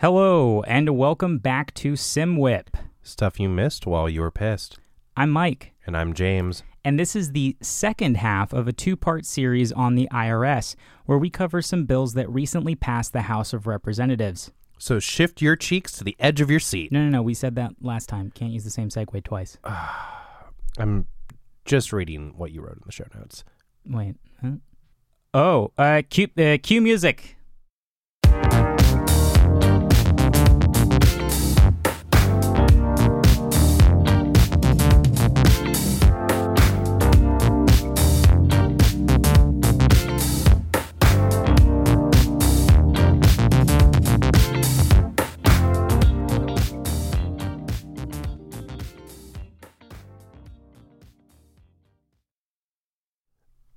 Hello, and welcome back to SimWhip. Stuff you missed while you were pissed. I'm Mike. And I'm James. And this is the second half of a two-part series on the IRS, where we cover some bills that recently passed the House of Representatives. So shift your cheeks to the edge of your seat. No, we said that last time. Can't use the same segue twice. I'm just reading what you wrote in the show notes. Wait. Huh? Oh, cue music.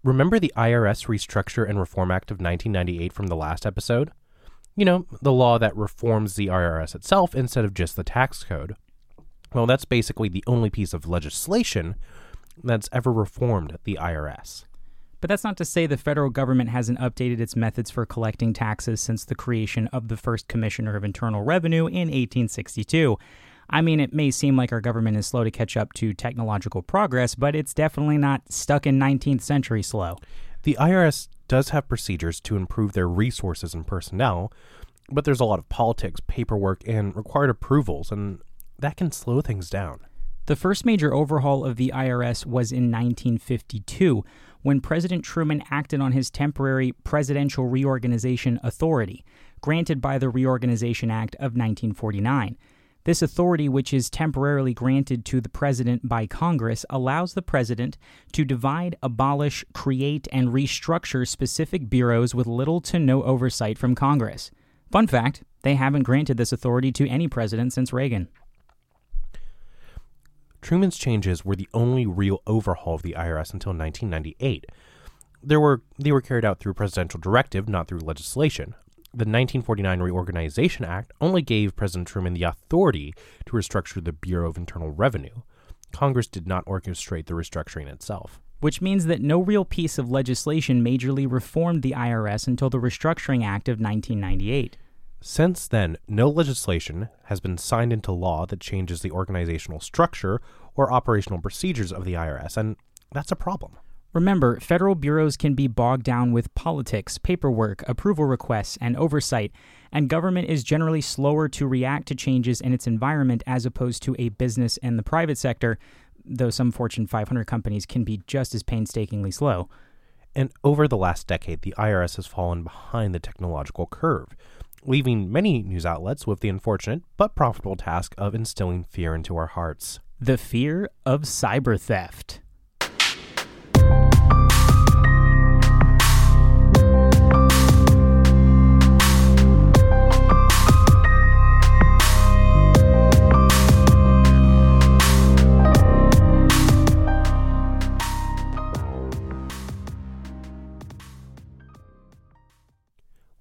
Remember the IRS Restructure and Reform Act of 1998 from the last episode? You know, the law that reforms the IRS itself instead of just the tax code. Well, that's basically the only piece of legislation that's ever reformed the IRS. But that's not to say the federal government hasn't updated its methods for collecting taxes since the creation of the first Commissioner of Internal Revenue in 1862. I mean, it may seem like our government is slow to catch up to technological progress, but it's definitely not stuck in 19th century slow. The IRS does have procedures to improve their resources and personnel, but there's a lot of politics, paperwork, and required approvals, and that can slow things down. The first major overhaul of the IRS was in 1952, when President Truman acted on his temporary presidential reorganization authority, granted by the Reorganization Act of 1949. This authority, which is temporarily granted to the president by Congress, allows the president to divide, abolish, create, and restructure specific bureaus with little to no oversight from Congress. Fun fact, they haven't granted this authority to any president since Reagan. Truman's changes were the only real overhaul of the IRS until 1998. They were carried out through presidential directive, not through legislation. The 1949 Reorganization Act only gave President Truman the authority to restructure the Bureau of Internal Revenue. Congress did not orchestrate the restructuring itself. Which means that no real piece of legislation majorly reformed the IRS until the Restructuring Act of 1998. Since then, no legislation has been signed into law that changes the organizational structure or operational procedures of the IRS, and that's a problem. Remember, federal bureaus can be bogged down with politics, paperwork, approval requests, and oversight, and government is generally slower to react to changes in its environment as opposed to a business and the private sector, though some Fortune 500 companies can be just as painstakingly slow. And over the last decade, the IRS has fallen behind the technological curve, leaving many news outlets with the unfortunate but profitable task of instilling fear into our hearts. The fear of cyber theft.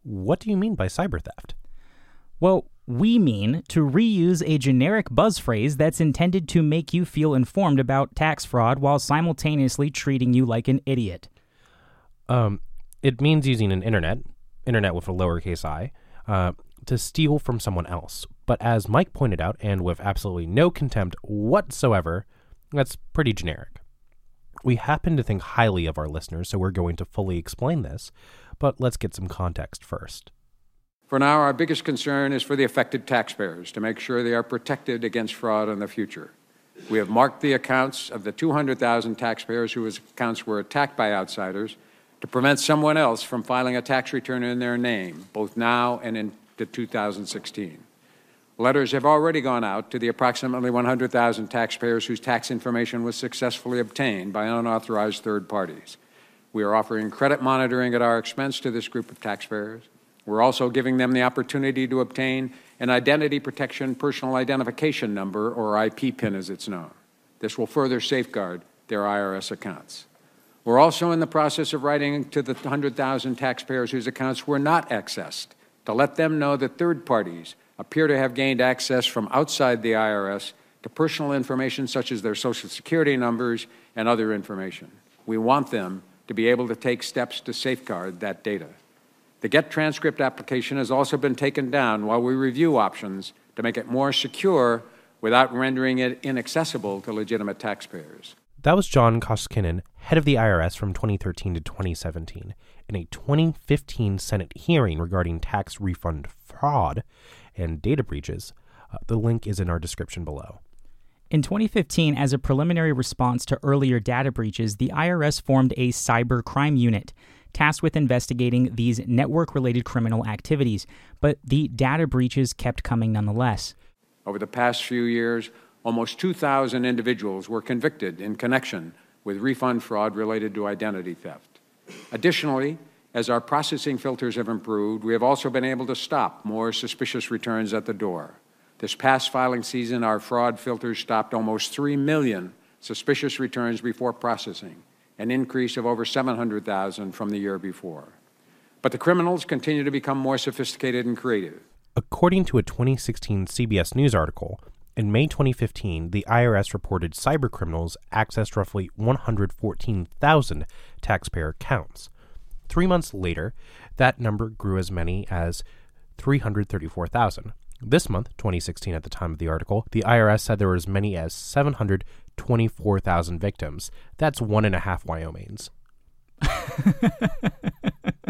What do you mean by cyber theft? Well, we mean to reuse a generic buzz phrase that's intended to make you feel informed about tax fraud while simultaneously treating you like an idiot. It means using an internet with a lowercase I, to steal from someone else. But as Mike pointed out, and with absolutely no contempt whatsoever, that's pretty generic. We happen to think highly of our listeners, so we're going to fully explain this, but let's get some context first. For now, our biggest concern is for the affected taxpayers to make sure they are protected against fraud in the future. We have marked the accounts of the 200,000 taxpayers whose accounts were attacked by outsiders to prevent someone else from filing a tax return in their name, both now and into 2016. Letters have already gone out to the approximately 100,000 taxpayers whose tax information was successfully obtained by unauthorized third parties. We are offering credit monitoring at our expense to this group of taxpayers. We're also giving them the opportunity to obtain an Identity Protection Personal Identification Number, or IP PIN as it's known. This will further safeguard their IRS accounts. We're also in the process of writing to the 100,000 taxpayers whose accounts were not accessed to let them know that third parties appear to have gained access from outside the IRS to personal information such as their Social Security numbers and other information. We want them to be able to take steps to safeguard that data. The get transcript application has also been taken down while we review options to make it more secure without rendering it inaccessible to legitimate taxpayers. That was John Koskinen, head of the IRS from 2013 to 2017. In a 2015 Senate hearing regarding tax refund fraud and data breaches, the link is in our description below. In 2015, as a preliminary response to earlier data breaches, the IRS formed a cyber crime unit tasked with investigating these network-related criminal activities, but the data breaches kept coming nonetheless. Over the past few years, almost 2,000 individuals were convicted in connection with refund fraud related to identity theft. Additionally, as our processing filters have improved, we have also been able to stop more suspicious returns at the door. This past filing season, our fraud filters stopped almost 3 million suspicious returns before processing, an increase of over 700,000 from the year before. But the criminals continue to become more sophisticated and creative. According to a 2016 CBS News article, in May 2015, the IRS reported cybercriminals accessed roughly 114,000 taxpayer accounts. 3 months later, that number grew as many as 334,000. This month, 2016 at the time of the article, the IRS said there were as many as 724,000 victims. That's 1.5 Wyomings.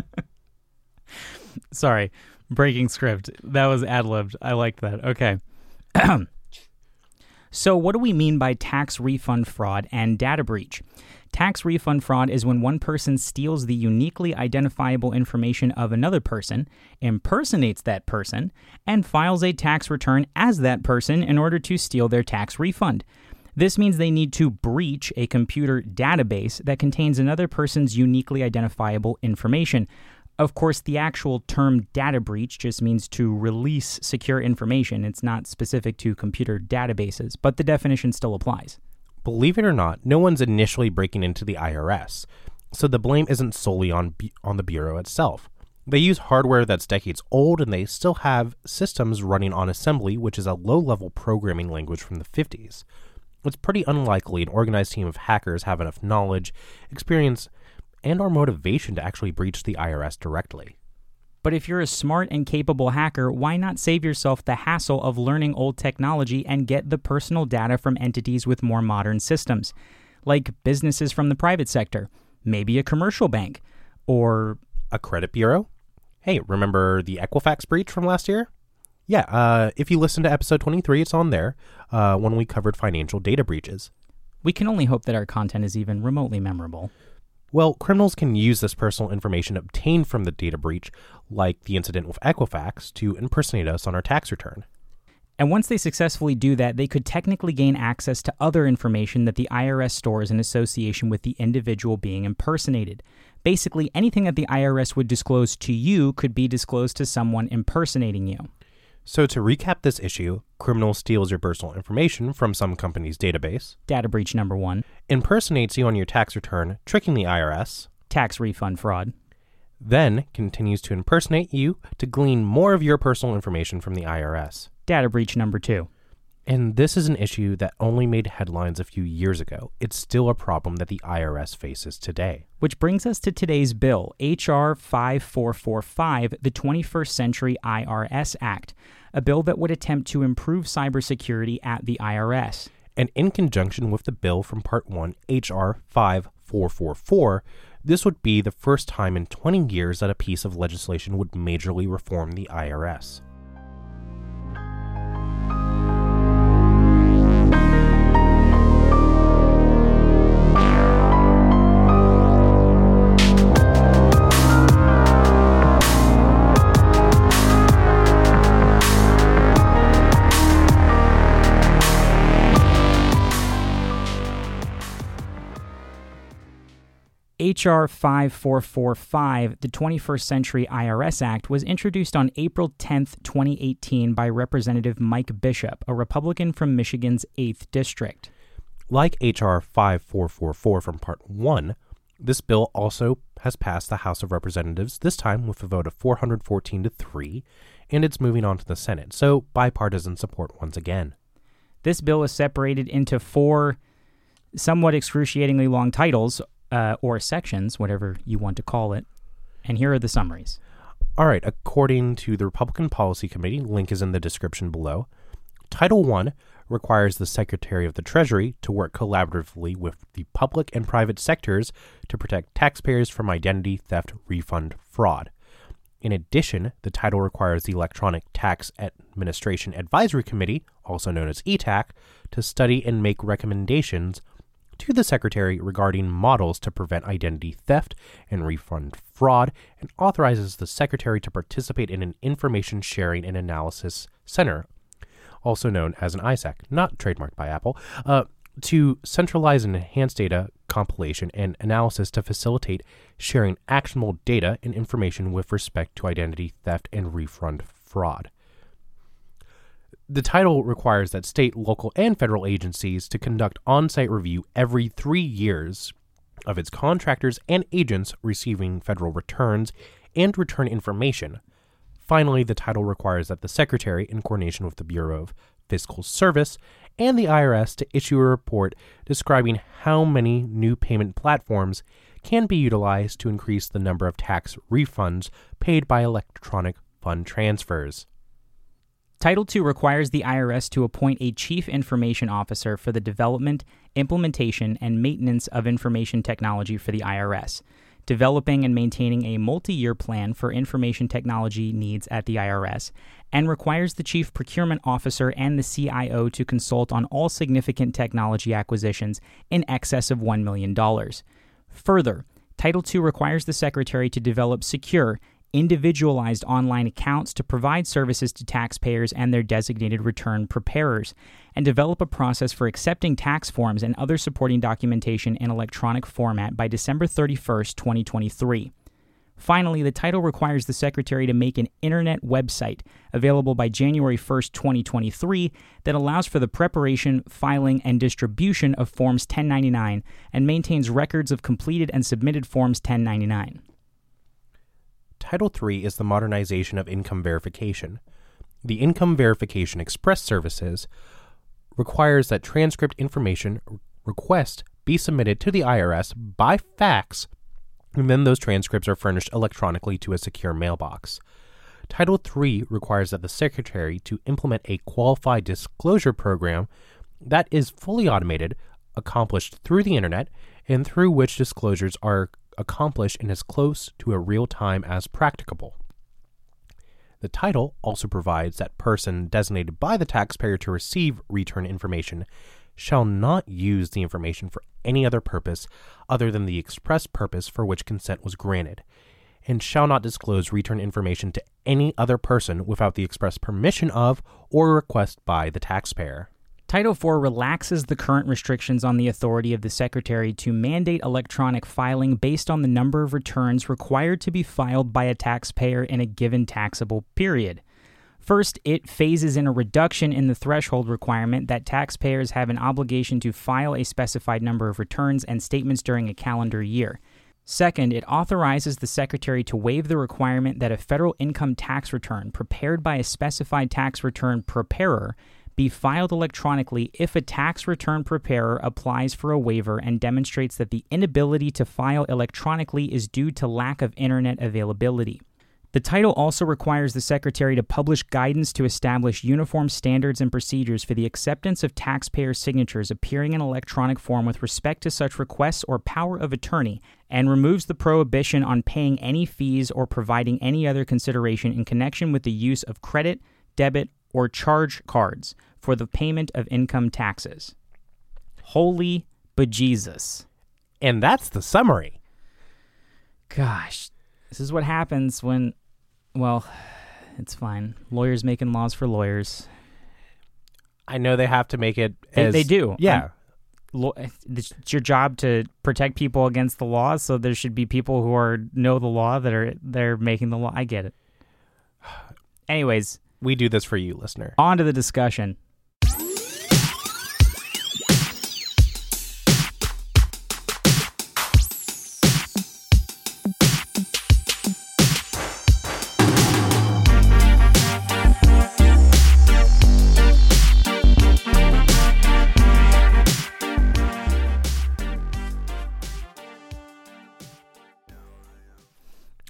Sorry, breaking script. That was ad-libbed. I liked that. Okay. So what do we mean by tax refund fraud and data breach? Tax refund fraud is when one person steals the uniquely identifiable information of another person, impersonates that person, and files a tax return as that person in order to steal their tax refund. This means they need to breach a computer database that contains another person's uniquely identifiable information. Of course, the actual term data breach just means to release secure information. It's not specific to computer databases, but the definition still applies. Believe it or not, no one's initially breaking into the IRS, so the blame isn't solely on the Bureau itself. They use hardware that's decades old, and they still have systems running on assembly, which is a low-level programming language from the 50s. It's pretty unlikely an organized team of hackers have enough knowledge, experience, and our motivation to actually breach the IRS directly. But if you're a smart and capable hacker, why not save yourself the hassle of learning old technology and get the personal data from entities with more modern systems, like businesses from the private sector, maybe a commercial bank, or a credit bureau? Hey, remember the Equifax breach from last year? Yeah, if you listen to episode 23, it's on there, when we covered financial data breaches. We can only hope that our content is even remotely memorable. Well, criminals can use this personal information obtained from the data breach, like the incident with Equifax, to impersonate us on our tax return. And once they successfully do that, they could technically gain access to other information that the IRS stores in association with the individual being impersonated. Basically, anything that the IRS would disclose to you could be disclosed to someone impersonating you. So to recap this issue, criminal steals your personal information from some company's database. Data breach number one. Impersonates you on your tax return, tricking the IRS. Tax refund fraud. Then continues to impersonate you to glean more of your personal information from the IRS. Data breach number two. And this is an issue that only made headlines a few years ago. It's still a problem that the IRS faces today. Which brings us to today's bill, H.R. 5445, the 21st Century IRS Act, a bill that would attempt to improve cybersecurity at the IRS. And in conjunction with the bill from Part 1, H.R. 5444, this would be the first time in 20 years that a piece of legislation would majorly reform the IRS. H.R. 5445, the 21st Century IRS Act, was introduced on April 10, 2018 by Representative Mike Bishop, a Republican from Michigan's 8th District. Like H.R. 5444 from Part 1, this bill also has passed the House of Representatives, this time with a vote of 414 to 3, and it's moving on to the Senate, so bipartisan support once again. This bill is separated into four somewhat excruciatingly long titles, or sections, whatever you want to call it. And here are the summaries. All right, according to the Republican Policy Committee, link is in the description below, Title I requires the Secretary of the Treasury to work collaboratively with the public and private sectors to protect taxpayers from identity theft, refund, fraud. In addition, the title requires the Electronic Tax Administration Advisory Committee, also known as ETAC, to study and make recommendations to the Secretary regarding models to prevent identity theft and refund fraud, and authorizes the Secretary to participate in an Information Sharing and Analysis Center, also known as an ISAC, not trademarked by Apple, to centralize and enhance data compilation and analysis to facilitate sharing actionable data and information with respect to identity theft and refund fraud. The title requires that state, local, and federal agencies to conduct on-site review every 3 years of its contractors and agents receiving federal returns and return information. Finally, the title requires that the Secretary, in coordination with the Bureau of Fiscal Service and the IRS, to issue a report describing how many new payment platforms can be utilized to increase the number of tax refunds paid by electronic fund transfers. Title II requires the IRS to appoint a Chief Information Officer for the development, implementation, and maintenance of information technology for the IRS, developing and maintaining a multi-year plan for information technology needs at the IRS, and requires the Chief Procurement Officer and the CIO to consult on all significant technology acquisitions in excess of $1 million. Further, Title II requires the Secretary to develop secure, individualized online accounts to provide services to taxpayers and their designated return preparers, and develop a process for accepting tax forms and other supporting documentation in electronic format by December 31st, 2023. Finally, the title requires the Secretary to make an internet website available by January 1st, 2023 that allows for the preparation, filing, and distribution of Forms 1099 and maintains records of completed and submitted Forms 1099. Title III is the modernization of income verification. The Income Verification Express Services requires that transcript information requests be submitted to the IRS by fax, and then those transcripts are furnished electronically to a secure mailbox. Title III requires that the Secretary to implement a qualified disclosure program that is fully automated, accomplished through the internet, and through which disclosures are accomplished in as close to a real time as practicable. The title also provides that person designated by the taxpayer to receive return information shall not use the information for any other purpose other than the express purpose for which consent was granted, and shall not disclose return information to any other person without the express permission of or request by the taxpayer. Title IV relaxes the current restrictions on the authority of the Secretary to mandate electronic filing based on the number of returns required to be filed by a taxpayer in a given taxable period. First, it phases in a reduction in the threshold requirement that taxpayers have an obligation to file a specified number of returns and statements during a calendar year. Second, it authorizes the Secretary to waive the requirement that a federal income tax return prepared by a specified tax return preparer be filed electronically if a tax return preparer applies for a waiver and demonstrates that the inability to file electronically is due to lack of internet availability. The title also requires the Secretary to publish guidance to establish uniform standards and procedures for the acceptance of taxpayer signatures appearing in electronic form with respect to such requests or power of attorney, and removes the prohibition on paying any fees or providing any other consideration in connection with the use of credit, debit, or charge cards for the payment of income taxes. Holy bejesus. And that's the summary. Gosh, this is what happens when, well, it's fine. Lawyers making laws for lawyers. I know they have to make it as... They do. Yeah. It's your job to protect people against the law, so there should be people who know the law that are they're making the law. I get it. Anyways... We do this for you, listener. On to the discussion.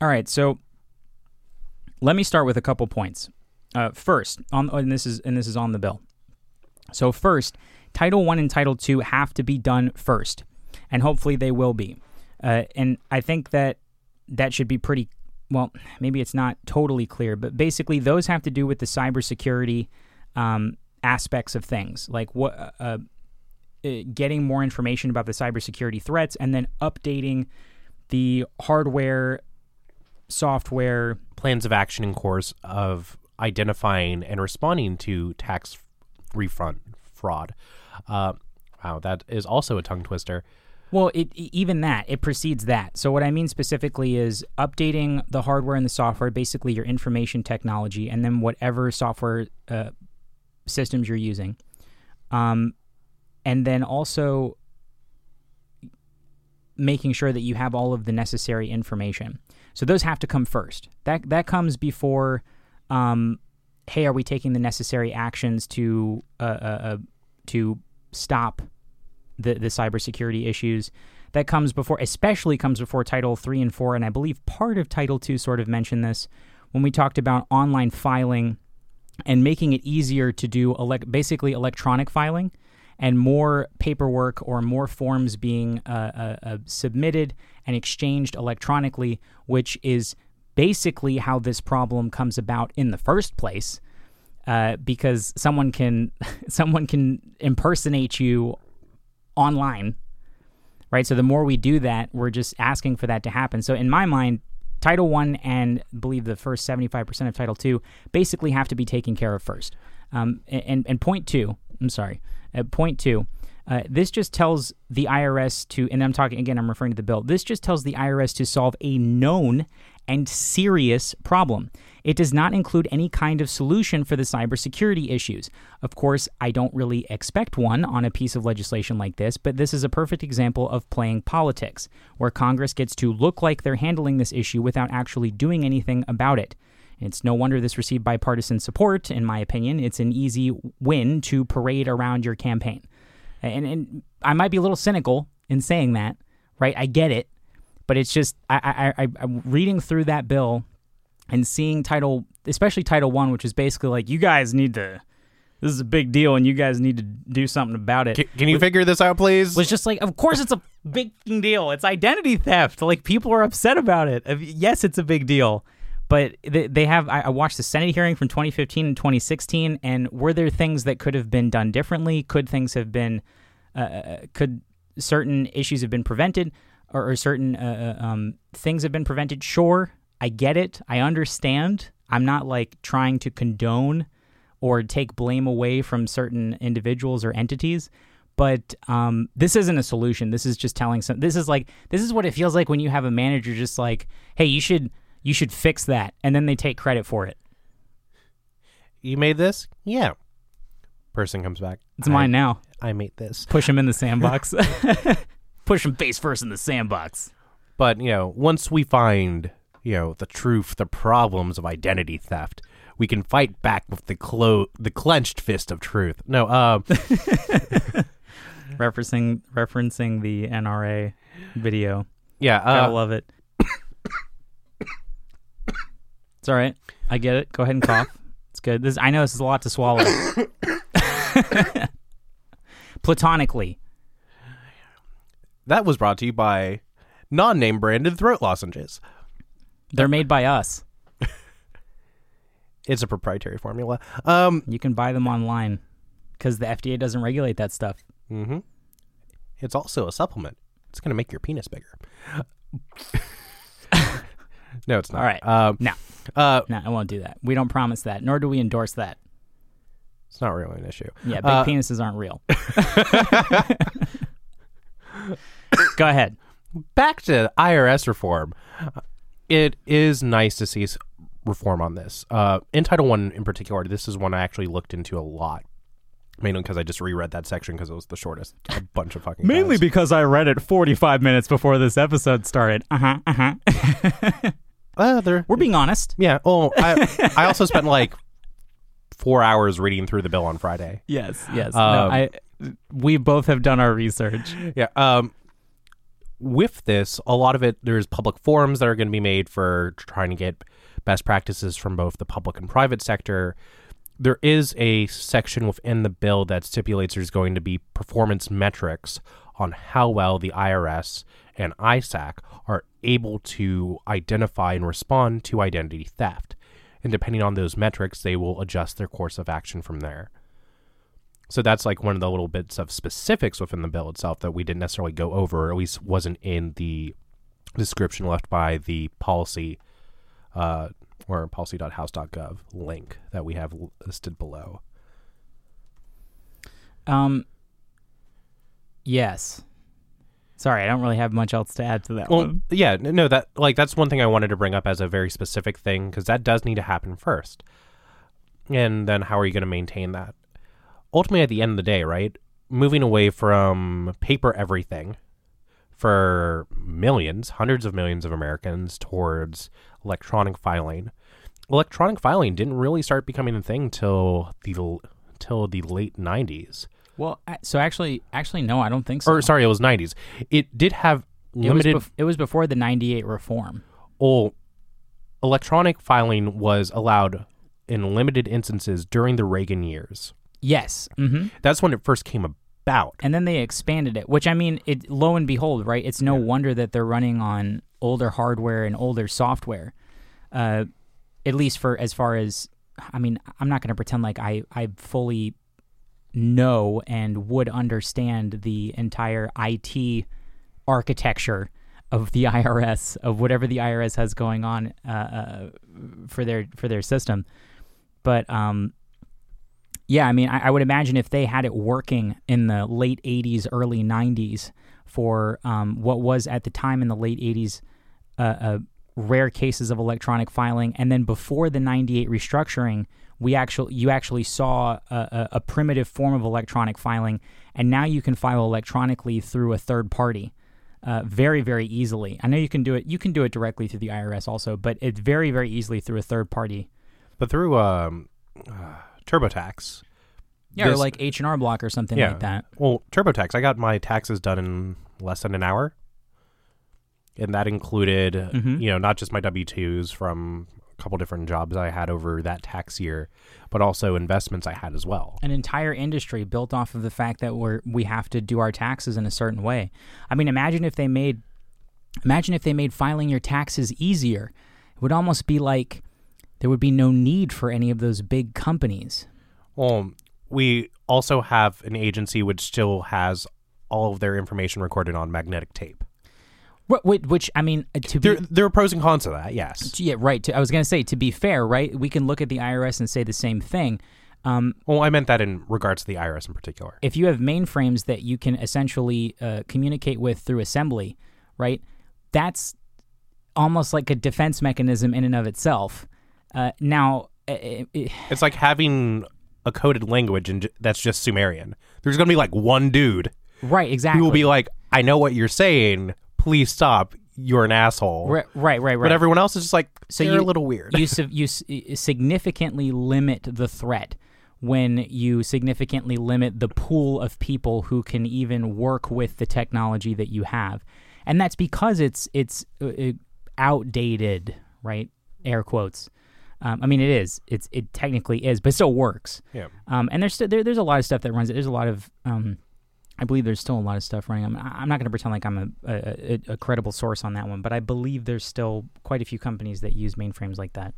All right, so Let me start with a couple points. First, and this is on the bill. So first, Title I and Title II have to be done first, and hopefully they will be. And I think that should be pretty, well, maybe it's not totally clear, but basically those have to do with the cybersecurity aspects of things, like what getting more information about the cybersecurity threats and then updating the hardware, software. Plans of action and course of identifying and responding to tax refund fraud. Wow, that is also a tongue twister. Well, it precedes that. So what I mean specifically is updating the hardware and the software, basically your information technology, and then whatever software systems you're using. And then also making sure that you have all of the necessary information. So those have to come first. That comes before, hey, are we taking the necessary actions to stop the cybersecurity issues? That comes before, especially comes before Title III and IV, and I believe part of Title II sort of mentioned this when we talked about online filing and making it easier to do basically electronic filing and more paperwork or more forms being submitted and exchanged electronically, which is basically how this problem comes about in the first place, because someone can impersonate you online, right? So the more we do that, we're just asking for that to happen. So in my mind, Title I and I believe the first 75% of Title II basically have to be taken care of first. And point two, I'm sorry, point two, this just tells the IRS to, and I'm talking again, I'm referring to the bill. This just tells the IRS to solve a known and serious problem. It does not include any kind of solution for the cybersecurity issues. Of course, I don't really expect one on a piece of legislation like this, but this is a perfect example of playing politics, where Congress gets to look like they're handling this issue without actually doing anything about it. It's no wonder this received bipartisan support, in my opinion. It's an easy win to parade around your campaign. And I might be a little cynical in saying that, right? I get it. But it's just, I'm reading through that bill and seeing Title, especially Title I, which is basically like, you guys need to, this is a big deal and you guys need to do something about it. Can you figure this out, please? Was just like, of course it's a big deal. It's identity theft. Like, people are upset about it. Yes, it's a big deal. But they have, I watched the Senate hearing from 2015 and 2016, and were there things that could have been done differently? Could things have been, could certain issues have been prevented? Or certain things have been prevented. Sure, I get it. I understand. I'm not like trying to condone or take blame away from certain individuals or entities, but this isn't a solution. This is just telling some. This is what it feels like when you have a manager just like, hey, you should fix that, and then they take credit for it. You made this? Yeah. Person comes back. It's mine now. I made this. Push him in the sandbox. Push them face first in the sandbox. But, once we find, the truth, the problems of identity theft, we can fight back with the clenched fist of truth. No, referencing the NRA video. Yeah. I love it. It's all right. I get it. Go ahead and cough. It's good. I know this is a lot to swallow. Platonically. That was brought to you by non-name branded throat lozenges. They're made by us. It's a proprietary formula. You can buy them online because the FDA doesn't regulate that stuff. Mm-hmm. It's also a supplement. It's going to make your penis bigger. No, it's not. All right. No, I won't do that. We don't promise that, nor do we endorse that. It's not really an issue. Yeah, big penises aren't real. Go ahead. Back to IRS reform. It is nice to see reform on this. In Title I in particular, this is one I actually looked into a lot. Mainly because I just reread that section because it was the shortest. A bunch of fucking Mainly guys. Because I read it 45 minutes before this episode started. We're being honest. Yeah. Oh, I also spent like 4 hours reading through the bill on Friday. Yes. We both have done our research. Yeah. With this, a lot of it, there's public forums that are going to be made for trying to get best practices from both the public and private sector. There is a section within the bill that stipulates there's going to be performance metrics on how well the IRS and ISAC are able to identify and respond to identity theft. And depending on those metrics, they will adjust their course of action from there. So that's like one of the little bits of specifics within the bill itself that we didn't necessarily go over, or at least wasn't in the description left by the policy or policy.house.gov link that we have listed below. Yes. Sorry, I don't really have much else to add to that one. Yeah, no, that's one thing I wanted to bring up as a very specific thing, because that does need to happen first. And then how are you going to maintain that? Ultimately, at the end of the day, right, moving away from paper everything for millions, hundreds of millions of Americans towards electronic filing. Electronic filing didn't really start becoming a thing till the late 90s. Well, so actually, no, I don't think so. Or sorry, it was 90s. It did have limited... It was before the 98 reform. Oh, electronic filing was allowed in limited instances during the Reagan years. Yes. Mm-hmm. That's when it first came about. And then they expanded it, which, I mean, lo and behold, right? It's no wonder that they're running on older hardware and older software, at least for as far as, I mean, I'm not going to pretend like I fully know and would understand the entire IT architecture of the IRS, of whatever the IRS has going on for their system. But... yeah, I mean, I would imagine if they had it working in the late 80s, early 90s for what was at the time in the late 80s rare cases of electronic filing, and then before the 98 restructuring, you actually saw a primitive form of electronic filing, and now you can file electronically through a third party very, very easily. I know you can do it directly through the IRS also, but it's very, very easily through a third party. But through... TurboTax. Yeah, or like H&R Block or something like that. Well, TurboTax, I got my taxes done in less than an hour. And that included, not just my W-2s from a couple different jobs I had over that tax year, but also investments I had as well. An entire industry built off of the fact that we have to do our taxes in a certain way. I mean, imagine if they made filing your taxes easier. It would almost be like... there would be no need for any of those big companies. Well, we also have an agency which still has all of their information recorded on magnetic tape. Which, I mean... there are pros and cons to that, yes. Yeah, right. I was going to say, to be fair, right, we can look at the IRS and say the same thing. I meant that in regards to the IRS in particular. If you have mainframes that you can essentially communicate with through assembly, right, that's almost like a defense mechanism in and of itself. It's like having a coded language and that's just Sumerian. There's going to be like one dude. Right, exactly. Who will be like, I know what you're saying. Please stop. You're an asshole. Right. But everyone else is just like, you're a little weird. you significantly limit the threat when you significantly limit the pool of people who can even work with the technology that you have. And that's because it's outdated, right? Air quotes. I mean, it is. It technically is, but it still works. Yeah. And there's a lot of stuff that runs it. There's a lot of, I believe there's still a lot of stuff running. I'm not going to pretend like I'm a credible source on that one, but I believe there's still quite a few companies that use mainframes like that.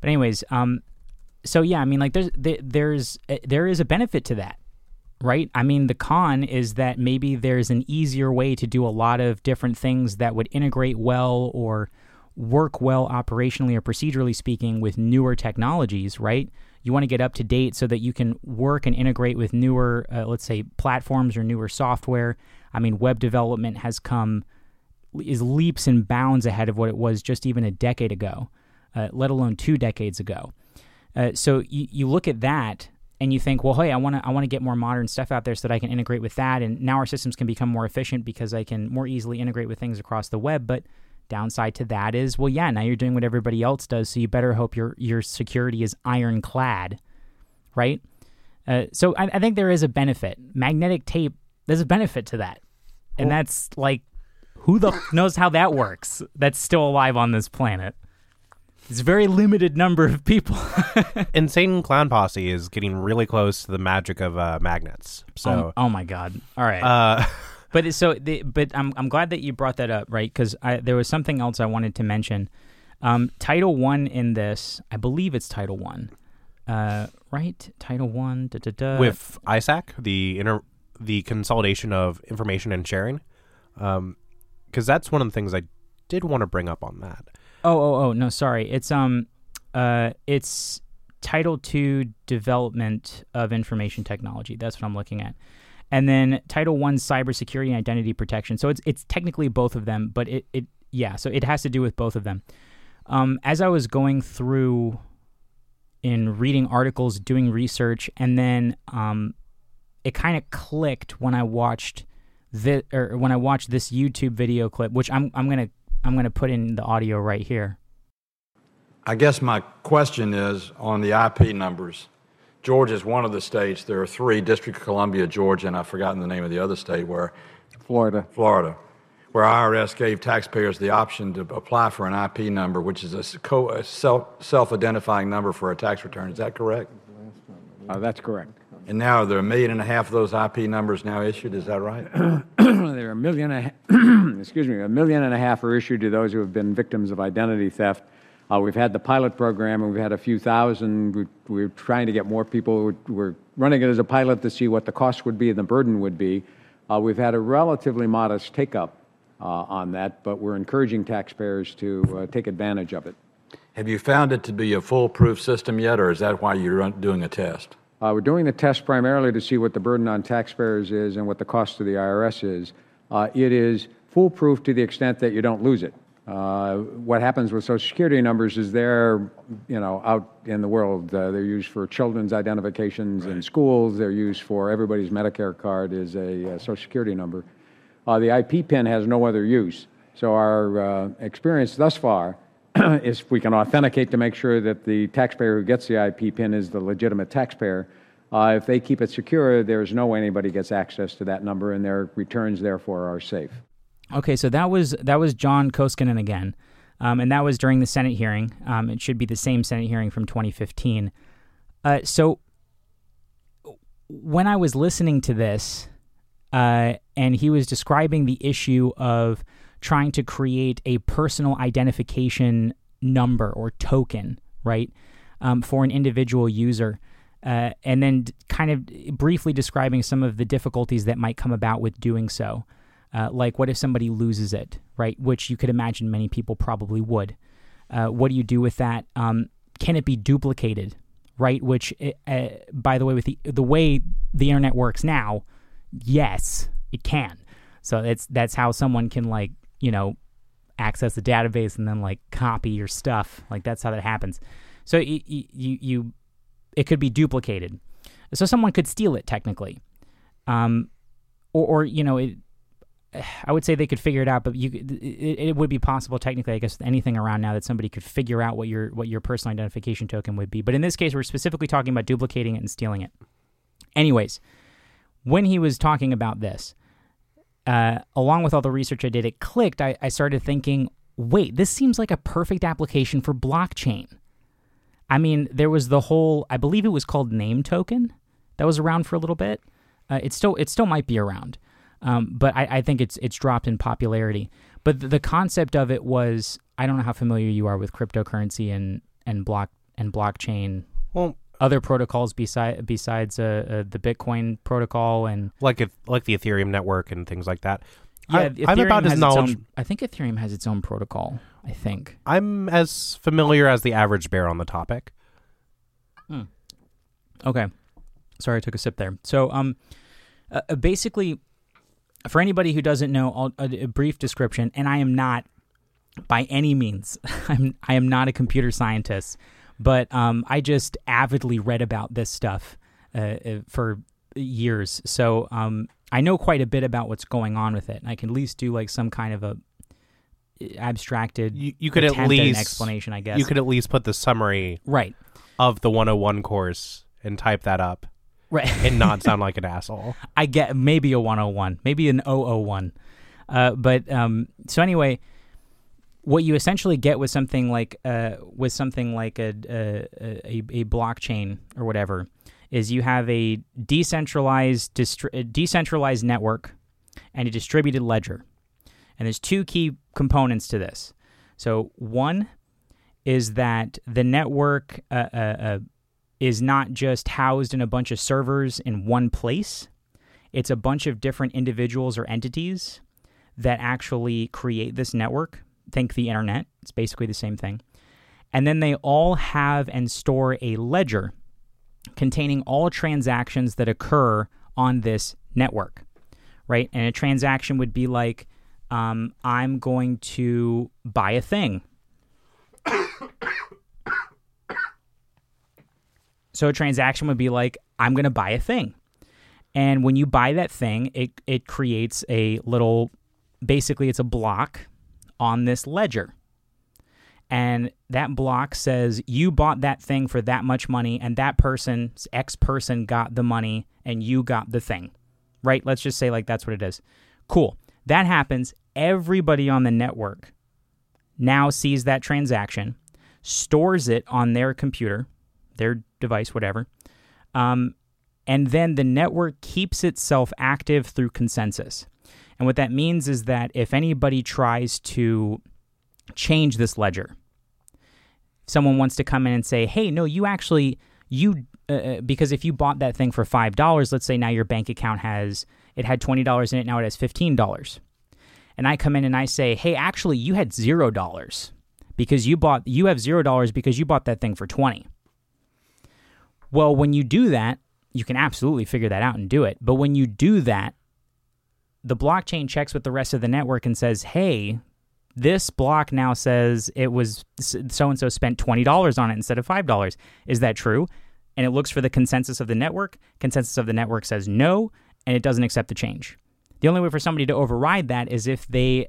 But anyways, so yeah, I mean, like there is a benefit to that, right? I mean, the con is that maybe there's an easier way to do a lot of different things that would integrate well or work well operationally or procedurally speaking with newer technologies, right? You want to get up to date so that you can work and integrate with newer, let's say, platforms or newer software. I mean, web development is leaps and bounds ahead of what it was just even a decade ago, let alone 2 decades ago. So you look at that and you think, well, hey, I want to get more modern stuff out there so that I can integrate with that. And now our systems can become more efficient because I can more easily integrate with things across the web. But downside to that is, well, yeah, now you're doing what everybody else does, so you better hope your security is ironclad, right? So I think there is a benefit. Magnetic tape, there's a benefit to that. And that's like, who the knows how that works that's still alive on this planet? It's a very limited number of people. Insane Clown Posse is getting really close to the magic of magnets. So, oh my God! All right. But so, I'm glad that you brought that up, right? Because there was something else I wanted to mention. Title I in this, I believe it's Title I, right? Title I, with ISAC, the consolidation of information and sharing, because that's one of the things I did want to bring up on that. No, sorry. It's Title II Development of Information Technology. That's what I'm looking at. And then Title I Cybersecurity and Identity Protection. So it's technically both of them, but so it has to do with both of them. As I was going through in reading articles, doing research, and then it kind of clicked when I watched this YouTube video clip, which I'm going to put in the audio right here. I guess my question is on the IP numbers. Georgia is one of the states. There are three: District of Columbia, Georgia, and I've forgotten the name of the other state where. Florida, where IRS gave taxpayers the option to apply for an IP number, which is a self-identifying number for a tax return. Is that correct? That's correct. And now there are 1.5 million of those IP numbers now issued. Is that right? There are 1.5 million. Excuse me, 1.5 million are issued to those who have been victims of identity theft. We've had the pilot program, and we've had a few thousand. We're trying to get more people. We're running it as a pilot to see what the cost would be and the burden would be. We've had a relatively modest take-up on that, but we're encouraging taxpayers to take advantage of it. Have you found it to be a foolproof system yet, or is that why you're doing a test? We're doing the test primarily to see what the burden on taxpayers is and what the cost to the IRS is. It is foolproof to the extent that you don't lose it. What happens with Social Security numbers is they're, out in the world. They're used for children's identifications in schools. They're used for everybody's Medicare card is a Social Security number. The IP PIN has no other use. So our experience thus far is we can authenticate to make sure that the taxpayer who gets the IP PIN is the legitimate taxpayer. If they keep it secure, there's no way anybody gets access to that number, and their returns, therefore, are safe. Okay, so that was John Koskinen again, and that was during the Senate hearing. It should be the same Senate hearing from 2015. So when I was listening to this, and he was describing the issue of trying to create a personal identification number or token, right, for an individual user, and then kind of briefly describing some of the difficulties that might come about with doing so. Like what if somebody loses it, right, which you could imagine many people probably would. What do you do with that? Can it be duplicated, right, which, by the way, with the way the internet works now, yes, it can. So that's how someone can, like, access the database and then, like, copy your stuff. Like, that's how that happens. So it could be duplicated. So someone could steal it technically. I would say they could figure it out, but it would be possible technically, I guess, with anything around now that somebody could figure out what your personal identification token would be. But in this case, we're specifically talking about duplicating it and stealing it. Anyways, when he was talking about this, along with all the research I did, it clicked. I started thinking, wait, this seems like a perfect application for blockchain. I mean, there was the whole, I believe it was called Name Token, that was around for a little bit. It still might be around, but I think it's dropped in popularity. But the concept of it was, I don't know how familiar you are with cryptocurrency and blockchain. Well, other protocols besides the Bitcoin protocol and like the Ethereum network and things like that. Yeah, I'm about as knowledgeable. I think Ethereum has its own protocol. I think I'm as familiar as the average bear on the topic. Okay, sorry, I took a sip there. So, basically, for anybody who doesn't know, a brief description. And I am not by any means. I am not a computer scientist. But I just avidly read about this stuff for years. So I know quite a bit about what's going on with it. And I can at least do like some kind of a abstracted you could at least, explanation, I guess. You could at least put the summary right of the 101 course and type that up right. And not sound like an asshole. I get maybe a 101, maybe an 001. But so anyway, what you essentially get with something like a blockchain or whatever is you have a decentralized network and a distributed ledger. And there's two key components to this. So one is that the network is not just housed in a bunch of servers in one place. It's a bunch of different individuals or entities that actually create this network. Think the internet. It's basically the same thing. And then they all have and store a ledger containing all transactions that occur on this network, right? And a transaction would be like, I'm going to buy a thing. So a transaction would be like, I'm going to buy a thing. And when you buy that thing, it creates a little, basically it's a block on this ledger. And that block says, you bought that thing for that much money, and that person, X person, got the money, and you got the thing, right? Let's just say like that's what it is. Cool. That happens. Everybody on the network now sees that transaction, stores it on their computer, their device, whatever, and then the network keeps itself active through consensus. And what that means is that if anybody tries to change this ledger, someone wants to come in and say, hey, no, you actually, because if you bought that thing for $5, let's say now your bank account had $20 in it, now it has $15. And I come in and I say, hey, actually, you had $0 because you have $0 because you bought that thing for $20. Well, when you do that, you can absolutely figure that out and do it. But when you do that, the blockchain checks with the rest of the network and says, hey, this block now says it was so-and-so spent $20 on it instead of $5. Is that true? And it looks for the consensus of the network. Consensus of the network says no, and it doesn't accept the change. The only way for somebody to override that is if they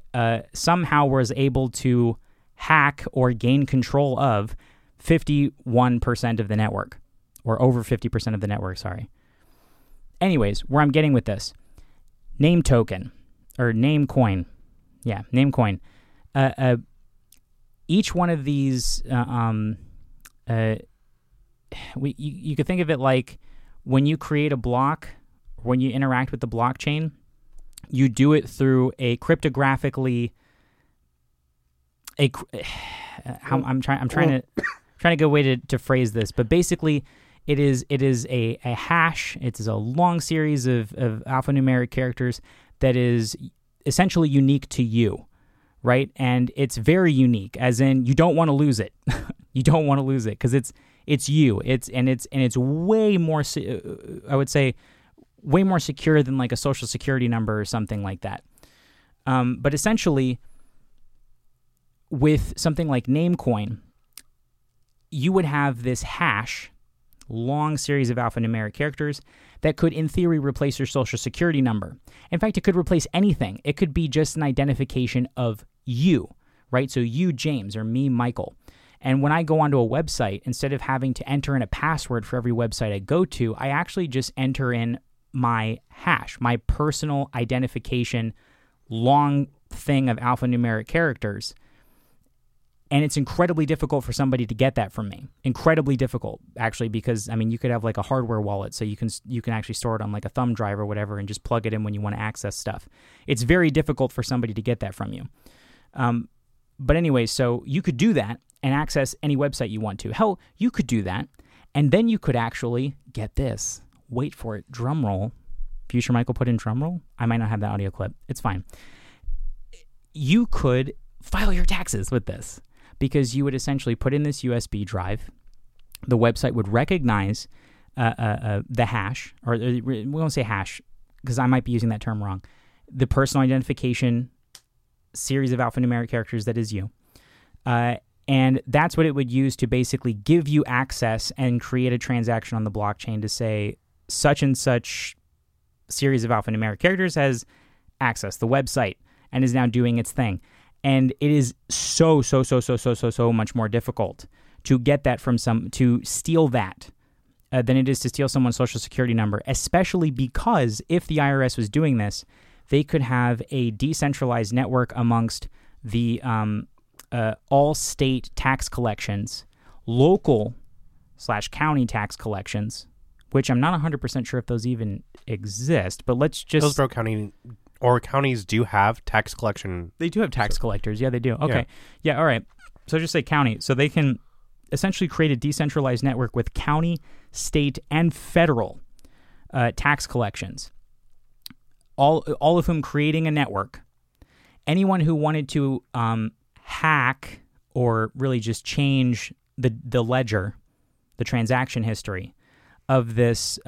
somehow was able to hack or gain control of 51% of the network. Or over 50% of the network, sorry. Anyways, where I'm getting with this, Namecoin. Each one of these, you could think of it like when you create a block, when you interact with the blockchain, you do it through a cryptographically. I'm trying to get a way to phrase this, but basically. It is a hash. It is a long series of alphanumeric characters that is essentially unique to you, right? And it's very unique, as in you don't want to lose it. You don't want to lose it because it's you. It's way more. I would say way more secure than like a social security number or something like that. But essentially, with something like Namecoin, you would have this hash. Long series of alphanumeric characters that could, in theory, replace your social security number. In fact, it could replace anything. It could be just an identification of you, right? So you, James, or me, Michael. And when I go onto a website, instead of having to enter in a password for every website I go to, I actually just enter in my hash, my personal identification, long thing of alphanumeric characters. And it's incredibly difficult for somebody to get that from me. Incredibly difficult, actually, because, I mean, you could have like a hardware wallet, so you can actually store it on like a thumb drive or whatever and just plug it in when you want to access stuff. It's very difficult for somebody to get that from you. But anyway, so you could do that and access any website you want to. Hell, you could do that, and then you could actually get this. Wait for it. Drum roll. Future Michael put in drum roll. I might not have that audio clip. It's fine. You could file your taxes with this. Because you would essentially put in this USB drive, the website would recognize the hash, or we won't say hash because I might be using that term wrong, the personal identification series of alphanumeric characters that is you. And that's what it would use to basically give you access and create a transaction on the blockchain to say such and such series of alphanumeric characters has accessed the website and is now doing its thing. And it is so much more difficult to get that from to steal that than it is to steal someone's social security number, especially because if the IRS was doing this, they could have a decentralized network amongst the all state tax collections, local/county tax collections, which I'm not 100% sure if those even exist, but let's just... Hillsborough County or counties do have tax collection. They do have tax collectors. Yeah, they do. Okay. Yeah, all right. So just say county. So they can essentially create a decentralized network with county, state, and federal tax collections, all of whom creating a network. Anyone who wanted to hack or really just change the ledger, the transaction history of this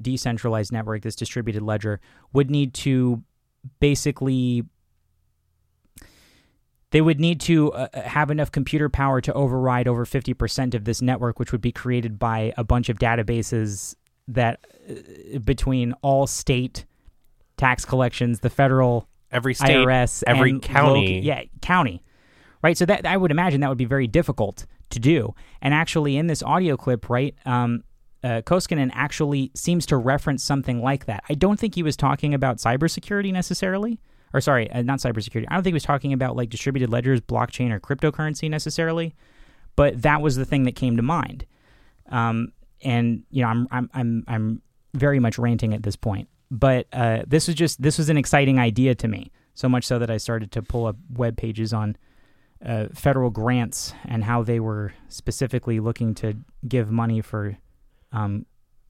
decentralized network, this distributed ledger, would need to basically... They would need to have enough computer power to override over 50% of this network, which would be created by a bunch of databases that between all state tax collections, the federal, every state, IRS, every county. County. Right. So that I would imagine that would be very difficult to do. And actually in this audio clip, right, Koskinen actually seems to reference something like that. I don't think he was talking about cybersecurity necessarily. Or sorry, not cybersecurity. I don't think he was talking about like distributed ledgers, blockchain, or cryptocurrency necessarily, but that was the thing that came to mind. And you know, I'm very much ranting at this point, but this was an exciting idea to me. So much so that I started to pull up web pages on federal grants and how they were specifically looking to give money for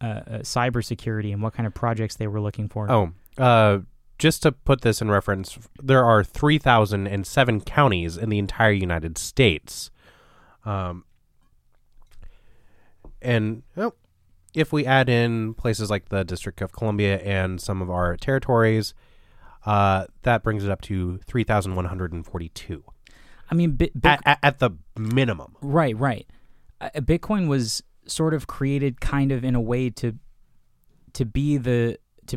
cybersecurity and what kind of projects they were looking for. Just to put this in reference, there are 3,007 counties in the entire United States. And if we add in places like the District of Columbia and some of our territories, that brings it up to 3,142. I mean... At the minimum. Right. Bitcoin was sort of created kind of in a way to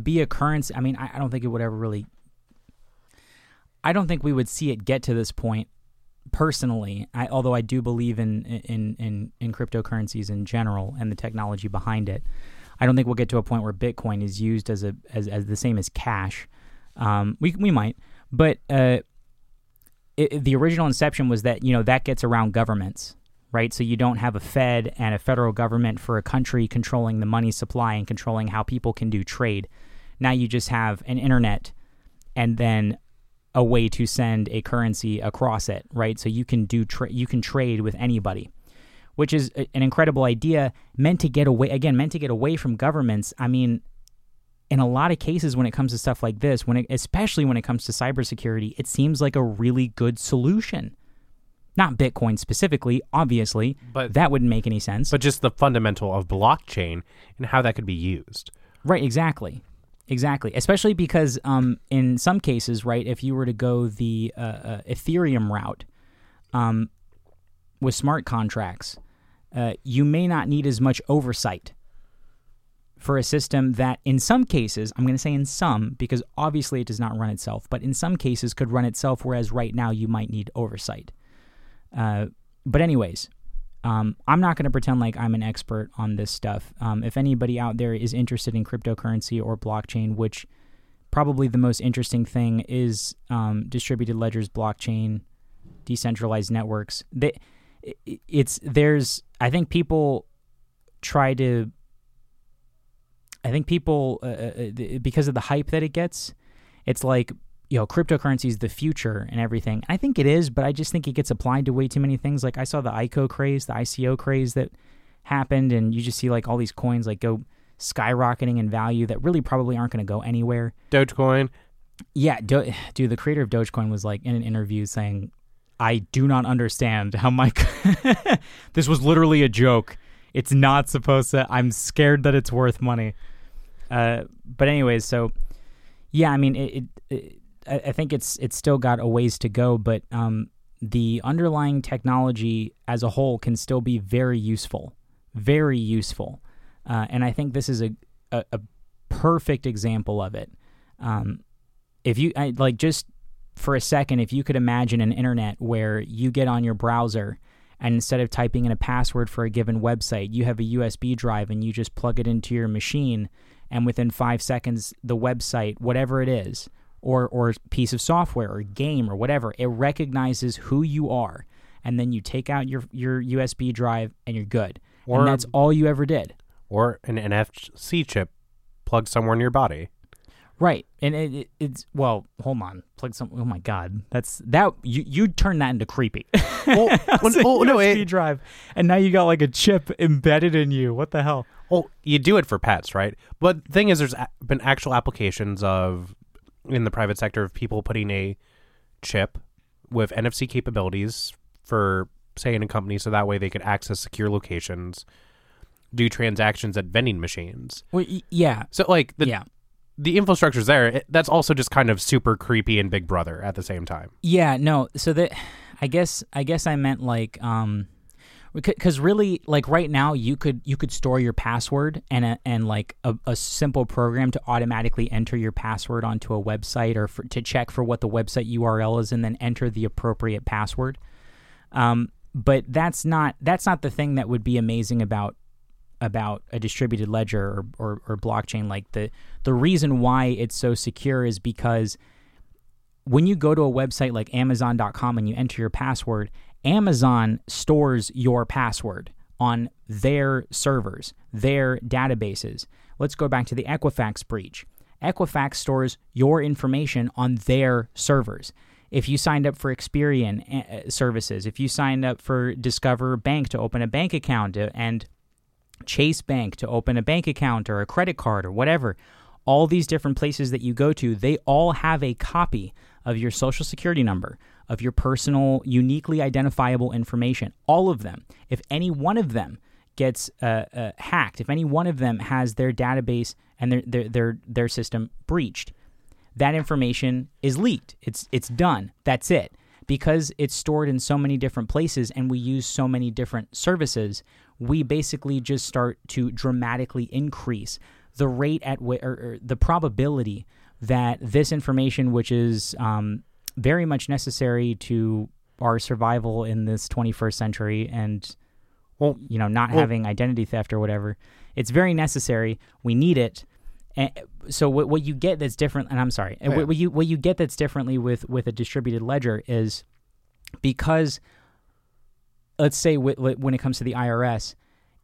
be a currency. I mean, I don't think it would ever really... I don't think we would see it get to this point personally, although I do believe in cryptocurrencies in general and the technology behind it. I don't think we'll get to a point where Bitcoin is used as the same as cash. We might, but the original inception was that, you know, that gets around governments, right? So you don't have a Fed and a federal government for a country controlling the money supply and controlling how people can do trade. Now you just have an internet and then a way to send a currency across it, right? So you can trade with anybody, which is an incredible idea meant to get away from governments. I mean, in a lot of cases when it comes to stuff like this, especially when it comes to cybersecurity, it seems like a really good solution. Not Bitcoin specifically, obviously, but that wouldn't make any sense. But just the fundamental of blockchain and how that could be used. Right, exactly. Especially because in some cases, right, if you were to go the Ethereum route with smart contracts, you may not need as much oversight for a system that in some cases, I'm going to say in some, because obviously it does not run itself, but in some cases could run itself, whereas right now you might need oversight. But anyways, I'm not going to pretend like I'm an expert on this stuff. If anybody out there is interested in cryptocurrency or blockchain, which probably the most interesting thing is distributed ledgers, blockchain, decentralized networks. I think people, because of the hype that it gets, it's like, you know, cryptocurrency is the future and everything. I think it is, but I just think it gets applied to way too many things. Like I saw the ICO craze, the ICO craze that happened, and you just see like all these coins like go skyrocketing in value that really probably aren't going to go anywhere. Dogecoin. Yeah, dude, the creator of Dogecoin was like in an interview saying, I do not understand how this was literally a joke. It's not supposed to. I'm scared that it's worth money. But anyways, so yeah, I mean, I think it's still got a ways to go, but the underlying technology as a whole can still be very useful. And I think this is a perfect example of it. Just for a second, if you could imagine an internet where you get on your browser and instead of typing in a password for a given website, you have a USB drive and you just plug it into your machine, and within 5 seconds, the website, whatever it is, or piece of software or game or whatever. It recognizes who you are, and then you take out your USB drive and you're good. Or, and that's all you ever did. Or an NFC chip plugged somewhere in your body. Right. And it's, well, hold on. Plug some, oh my God. You'd turn that into creepy. Well, USB drive. And now you got like a chip embedded in you. What the hell? Well, you do it for pets, right? But the thing is, there's been actual applications of, in the private sector, of people putting a chip with NFC capabilities for, say, in a company, so that way they could access secure locations, do transactions at vending machines. Well, yeah. So like the infrastructure's there. That's also just kind of super creepy and Big Brother at the same time. Yeah, no. So that, I guess I meant like, because really, like right now, you could store your password and like a simple program to automatically enter your password onto a website or to check for what the website URL is and then enter the appropriate password. But that's not the thing that would be amazing about a distributed ledger or blockchain. Like the reason why it's so secure is because when you go to a website like Amazon.com and you enter your password, Amazon stores your password on their servers, their databases. Let's go back to the Equifax breach. Equifax stores your information on their servers. If you signed up for Experian services, if you signed up for Discover Bank to open a bank account and Chase Bank to open a bank account or a credit card or whatever, all these different places that you go to, they all have a copy of your social security number, of your personal, uniquely identifiable information, all of them. If any one of them gets hacked, if any one of them has their database and their system breached, that information is leaked. It's done. That's it. Because it's stored in so many different places and we use so many different services, we basically just start to dramatically increase the rate at or the probability that this information, which is very much necessary to our survival in this 21st century and having identity theft or whatever, it's very necessary. We need it. And so what you get that's different, and I'm sorry, yeah. what you get that's differently with a distributed ledger is because, let's say when it comes to the IRS,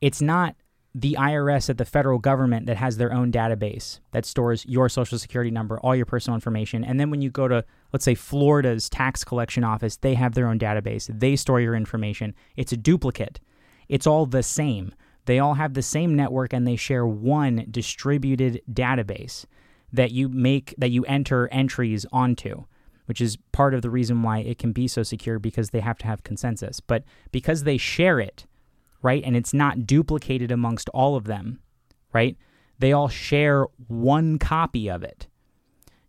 it's not the IRS at the federal government that has their own database that stores your social security number, all your personal information. And then when you go to, let's say, Florida's tax collection office, they have their own database. They store your information. It's a duplicate. It's all the same. They all have the same network and they share one distributed database that you enter entries onto, which is part of the reason why it can be so secure, because they have to have consensus. But because they share it, right, and it's not duplicated amongst all of them, right, they all share one copy of it.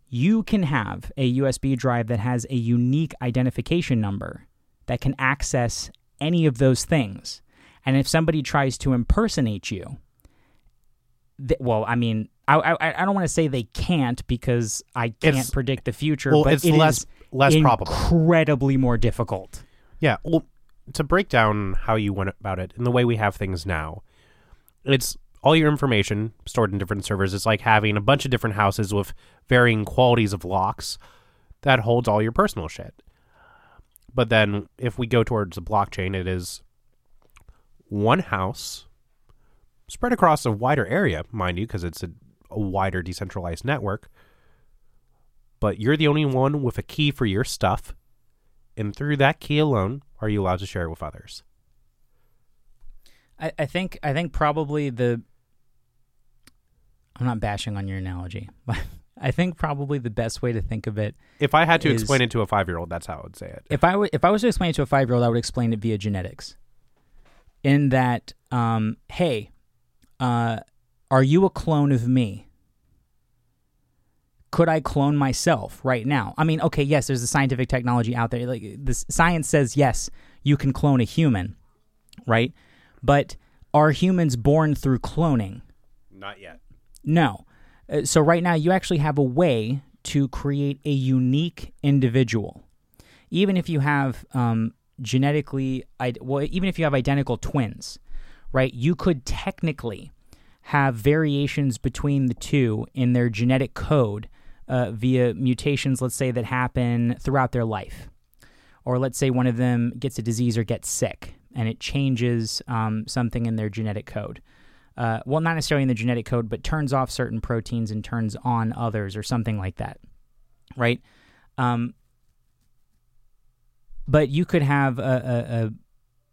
You can have a USB drive that has a unique identification number that can access any of those things. And if somebody tries to impersonate you, I don't want to say they can't, because I can't predict the future. Well, but it's less probable, incredibly more difficult. Yeah. Well, to break down how you went about it and the way we have things now, it's all your information stored in different servers. It's like having a bunch of different houses with varying qualities of locks that holds all your personal shit. But then, if we go towards the blockchain, it is one house spread across a wider area, mind you, because it's a wider decentralized network. But you're the only one with a key for your stuff, and through that key alone are you allowed to share it with others. I think probably I'm not bashing on your analogy, but I think probably the best way to think of it, if I had to explain it to a 5-year-old, that's how I would say it. If I was to explain it to a 5-year-old, I would explain it via genetics. In that, are you a clone of me? Could I clone myself right now? I mean, okay, yes, there's a scientific technology out there. Like, this science says, yes, you can clone a human, right? But are humans born through cloning? Not yet. No. So right now, you actually have a way to create a unique individual. Even if you have even if you have identical twins, right, you could technically have variations between the two in their genetic code via mutations, let's say, that happen throughout their life. Or let's say one of them gets a disease or gets sick, and it changes something in their genetic code. Well, not necessarily in the genetic code, but turns off certain proteins and turns on others or something like that, right? But you could have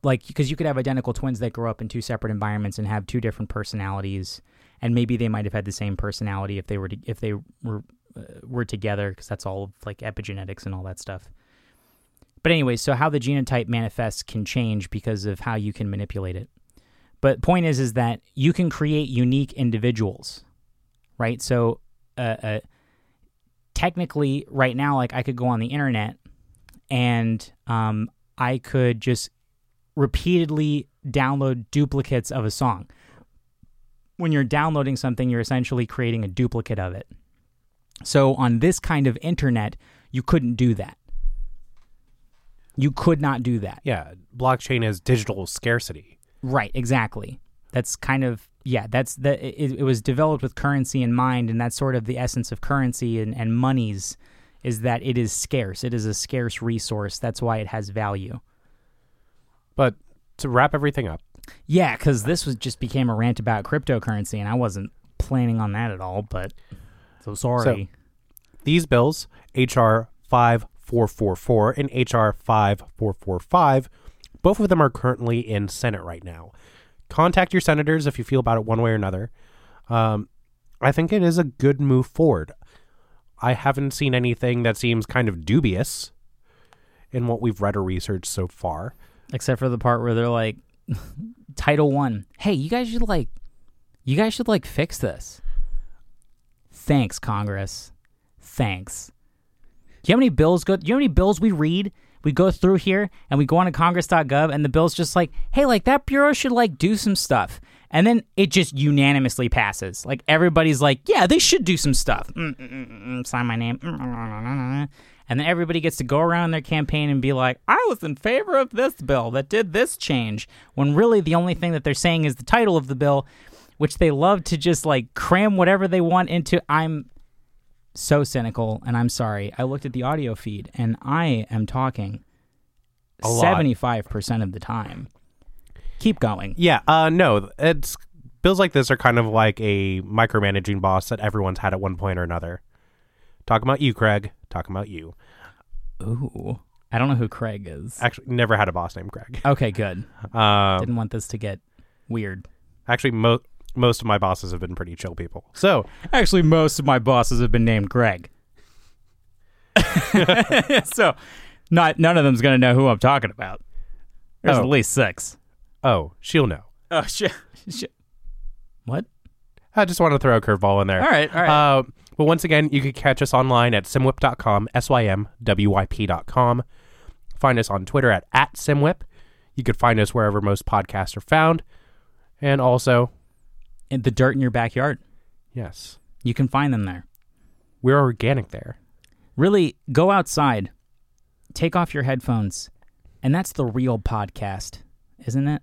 because you could have identical twins that grow up in two separate environments and have two different personalities, and maybe they might have had the same personality if they were together, because that's all like epigenetics and all that stuff. But anyway, so how the genotype manifests can change because of how you can manipulate it. But point is that you can create unique individuals, right? So technically right now, like I could go on the internet and I could just repeatedly download duplicates of a song. When you're downloading something, you're essentially creating a duplicate of it. So on this kind of internet, you couldn't do that. You could not do that. Yeah, blockchain is digital scarcity. Right, exactly. That's kind of, yeah, it was developed with currency in mind, and that's sort of the essence of currency and monies, is that it is scarce. It is a scarce resource. That's why it has value. But to wrap everything up. Yeah, because this was just became a rant about cryptocurrency, and I wasn't planning on that at all, but so sorry. So, these bills, H.R. 5444 and H.R. 5445, both of them are currently in Senate right now. Contact your senators if you feel about it one way or another. I think it is a good move forward. I haven't seen anything that seems kind of dubious in what we've read or researched so far. Except for the part where they're like, Title I, hey, you guys should fix this. Thanks, Congress. Thanks. Do you know how many bills we read? We go through here, and we go on to congress.gov, and the bill's just like, hey, like, that bureau should, like, do some stuff. And then it just unanimously passes. Like, everybody's like, yeah, they should do some stuff. Sign my name. And then everybody gets to go around their campaign and be like, I was in favor of this bill that did this change, when really the only thing that they're saying is the title of the bill, which they love to just, like, cram whatever they want into. I'm so cynical, and I'm sorry. I looked at the audio feed, and I am talking 75% of the time. Keep going. Yeah, no, it's bills like this are kind of like a micromanaging boss that everyone's had at one point or another. Talking about you, Craig. Talking about you. Ooh, I don't know who Craig is. Actually, never had a boss named Craig. Okay, good. Didn't want this to get weird. Actually, most of my bosses have been pretty chill people. So, actually, most of my bosses have been named Greg. So, none of them's going to know who I'm talking about. There's at least six. Oh, she'll know. Oh, what? I just want to throw a curveball in there. All right. But once again, you can catch us online at simwhip.com, SYMWYP.com. Find us on Twitter at SimWhip. You could find us wherever most podcasts are found. And also, in the dirt in your backyard. Yes. You can find them there. We're organic there. Really, go outside, take off your headphones, and that's the real podcast, isn't it?